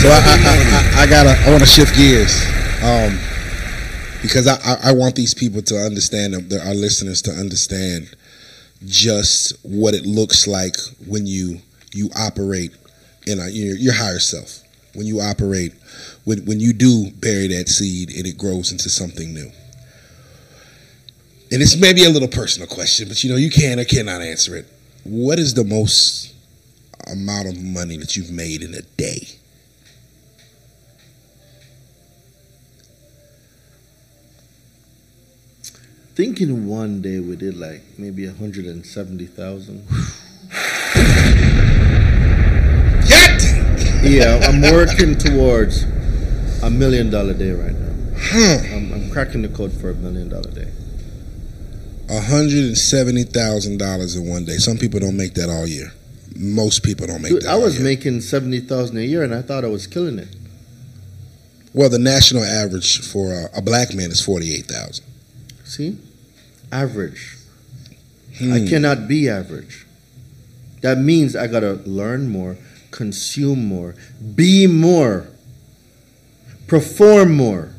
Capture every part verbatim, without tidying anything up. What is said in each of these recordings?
So I, I, I, I, I gotta, I want to shift gears, um, because I, I, I want these people to understand, our listeners to understand just what it looks like when you you operate in a, your, your higher self, when you operate, when when you do bury that seed and it grows into something new. And it's maybe a little personal question, but you know you can or cannot answer it. What is the most amount of money that you've made in a day? I think in one day we did like maybe a hundred and seventy thousand. Yeah, I'm working towards a million dollar day right now. Huh. I'm, I'm cracking the code for a million dollar day. A hundred and seventy thousand dollars in one day. Some people don't make that all year. Most people don't make Dude, that. I all was year. making seventy thousand a year, and I thought I was killing it. Well, the national average for a, a black man is forty eight thousand. See? Average. Hmm. I cannot be average. That means I gotta learn more, consume more, be more, perform more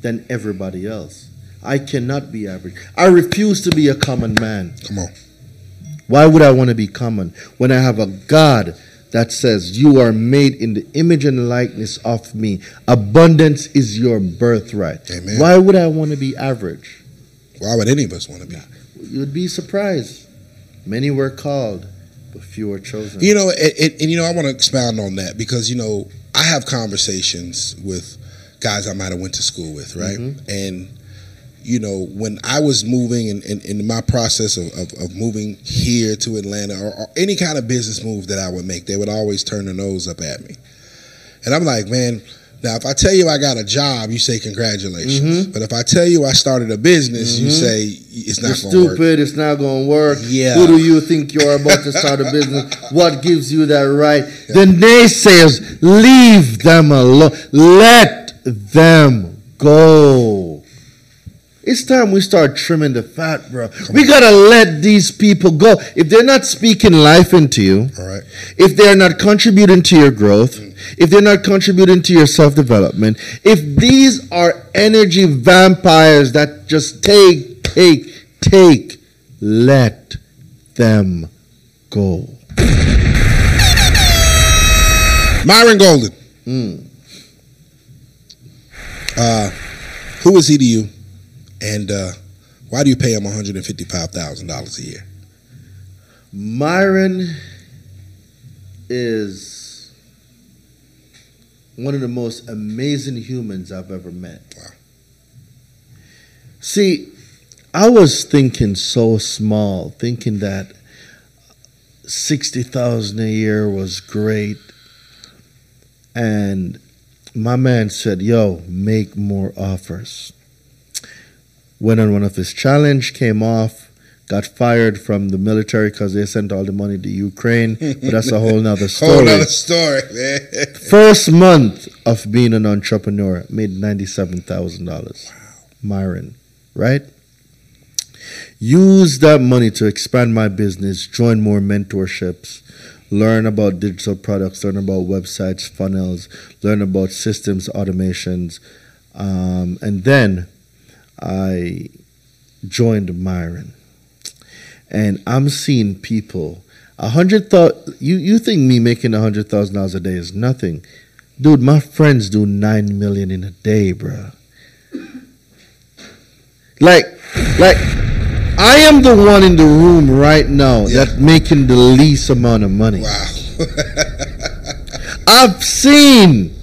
than everybody else. I cannot be average. I refuse to be a common man. Come on. Why would I want to be common when I have a God that says, you are made in the image and likeness of me. Abundance is your birthright. Amen. Why would I want to be average? Why would any of us want to be? You'd be surprised. Many were called, but few were chosen. You know, it, it, and you know, I want to expound on that because, you know, I have conversations with guys I might have went to school with, right? Mm-hmm. And, you know, when I was moving and in, in, in my process of, of, of moving here to Atlanta or, or any kind of business move that I would make, they would always turn their nose up at me. And I'm like, man, now if I tell you I got a job, you say congratulations. Mm-hmm. But if I tell you I started a business, mm-hmm. you say it's not going to work. Stupid, it's not going to work. Yeah. Who do you think you're about to start a business? What gives you that right? Yeah. The naysayers, leave them alone. Let them go. It's time we start trimming the fat, bro. Come we on. Gotta let these people go. If they're not speaking life into you, all right. If they're not contributing to your growth, mm. if they're not contributing to your self-development, if these are energy vampires that just take, take, take, let them go. Myron Golden. Mm. Uh, who is he to you? And uh, why do you pay him one hundred fifty-five thousand dollars a year? Myron is one of the most amazing humans I've ever met. Wow. See, I was thinking so small, thinking that sixty thousand dollars a year was great. And my man said, yo, make more offers. Went on one of his challenge, came off, got fired from the military because they sent all the money to Ukraine. But that's a whole nother story. Whole nother story, man. First month of being an entrepreneur, made ninety-seven thousand dollars. Wow. Myron, right? Use that money to expand my business, join more mentorships, learn about digital products, learn about websites, funnels, learn about systems, automations, um, and then I joined Myron, and I'm seeing people a hundred thousand. You you think me making a hundred thousand dollars a day is nothing, dude? My friends do nine million in a day, bro. Like, like, I am the one in the room right now yeah. that's making the least amount of money. Wow. I've seen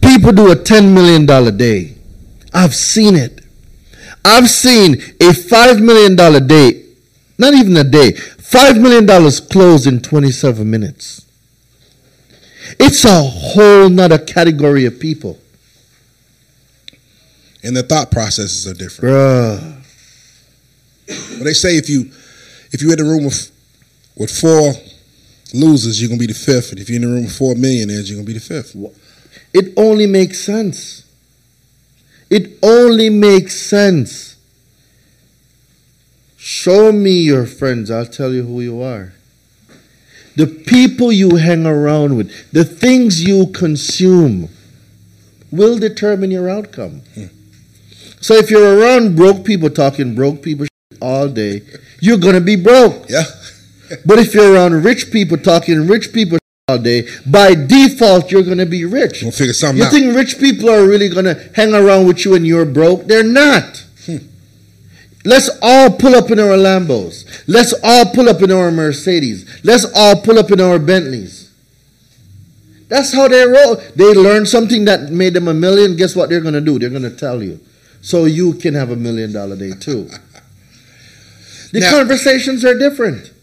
people do a ten million dollar day. I've seen it. I've seen a five million dollars day, not even a day, five million dollars closed in twenty-seven minutes. It's a whole nother category of people. And the thought processes are different. Bruh. Well, they say if you, if you're in a room with, with four losers, you're going to be the fifth. And if you're in a room with four millionaires, you're going to be the fifth. It only makes sense. It only makes sense. Show me your friends. I'll tell you who you are. the people you hang around with, the things you consume will determine your outcome. Hmm. So if you're around broke people talking broke people shit all day, you're going to be broke. Yeah. But if you're around rich people talking rich people shit all day, by default, you're going to be rich. We'll figure something you out. You think rich people are really going to hang around with you and you're broke? They're not. Hmm. Let's all pull up in our Lambos. Let's all pull up in our Mercedes. Let's all pull up in our Bentleys. That's how they roll. They learned something that made them a million. Guess what they're going to do? They're going to tell you. So you can have a million dollar day too. The now, conversations are different.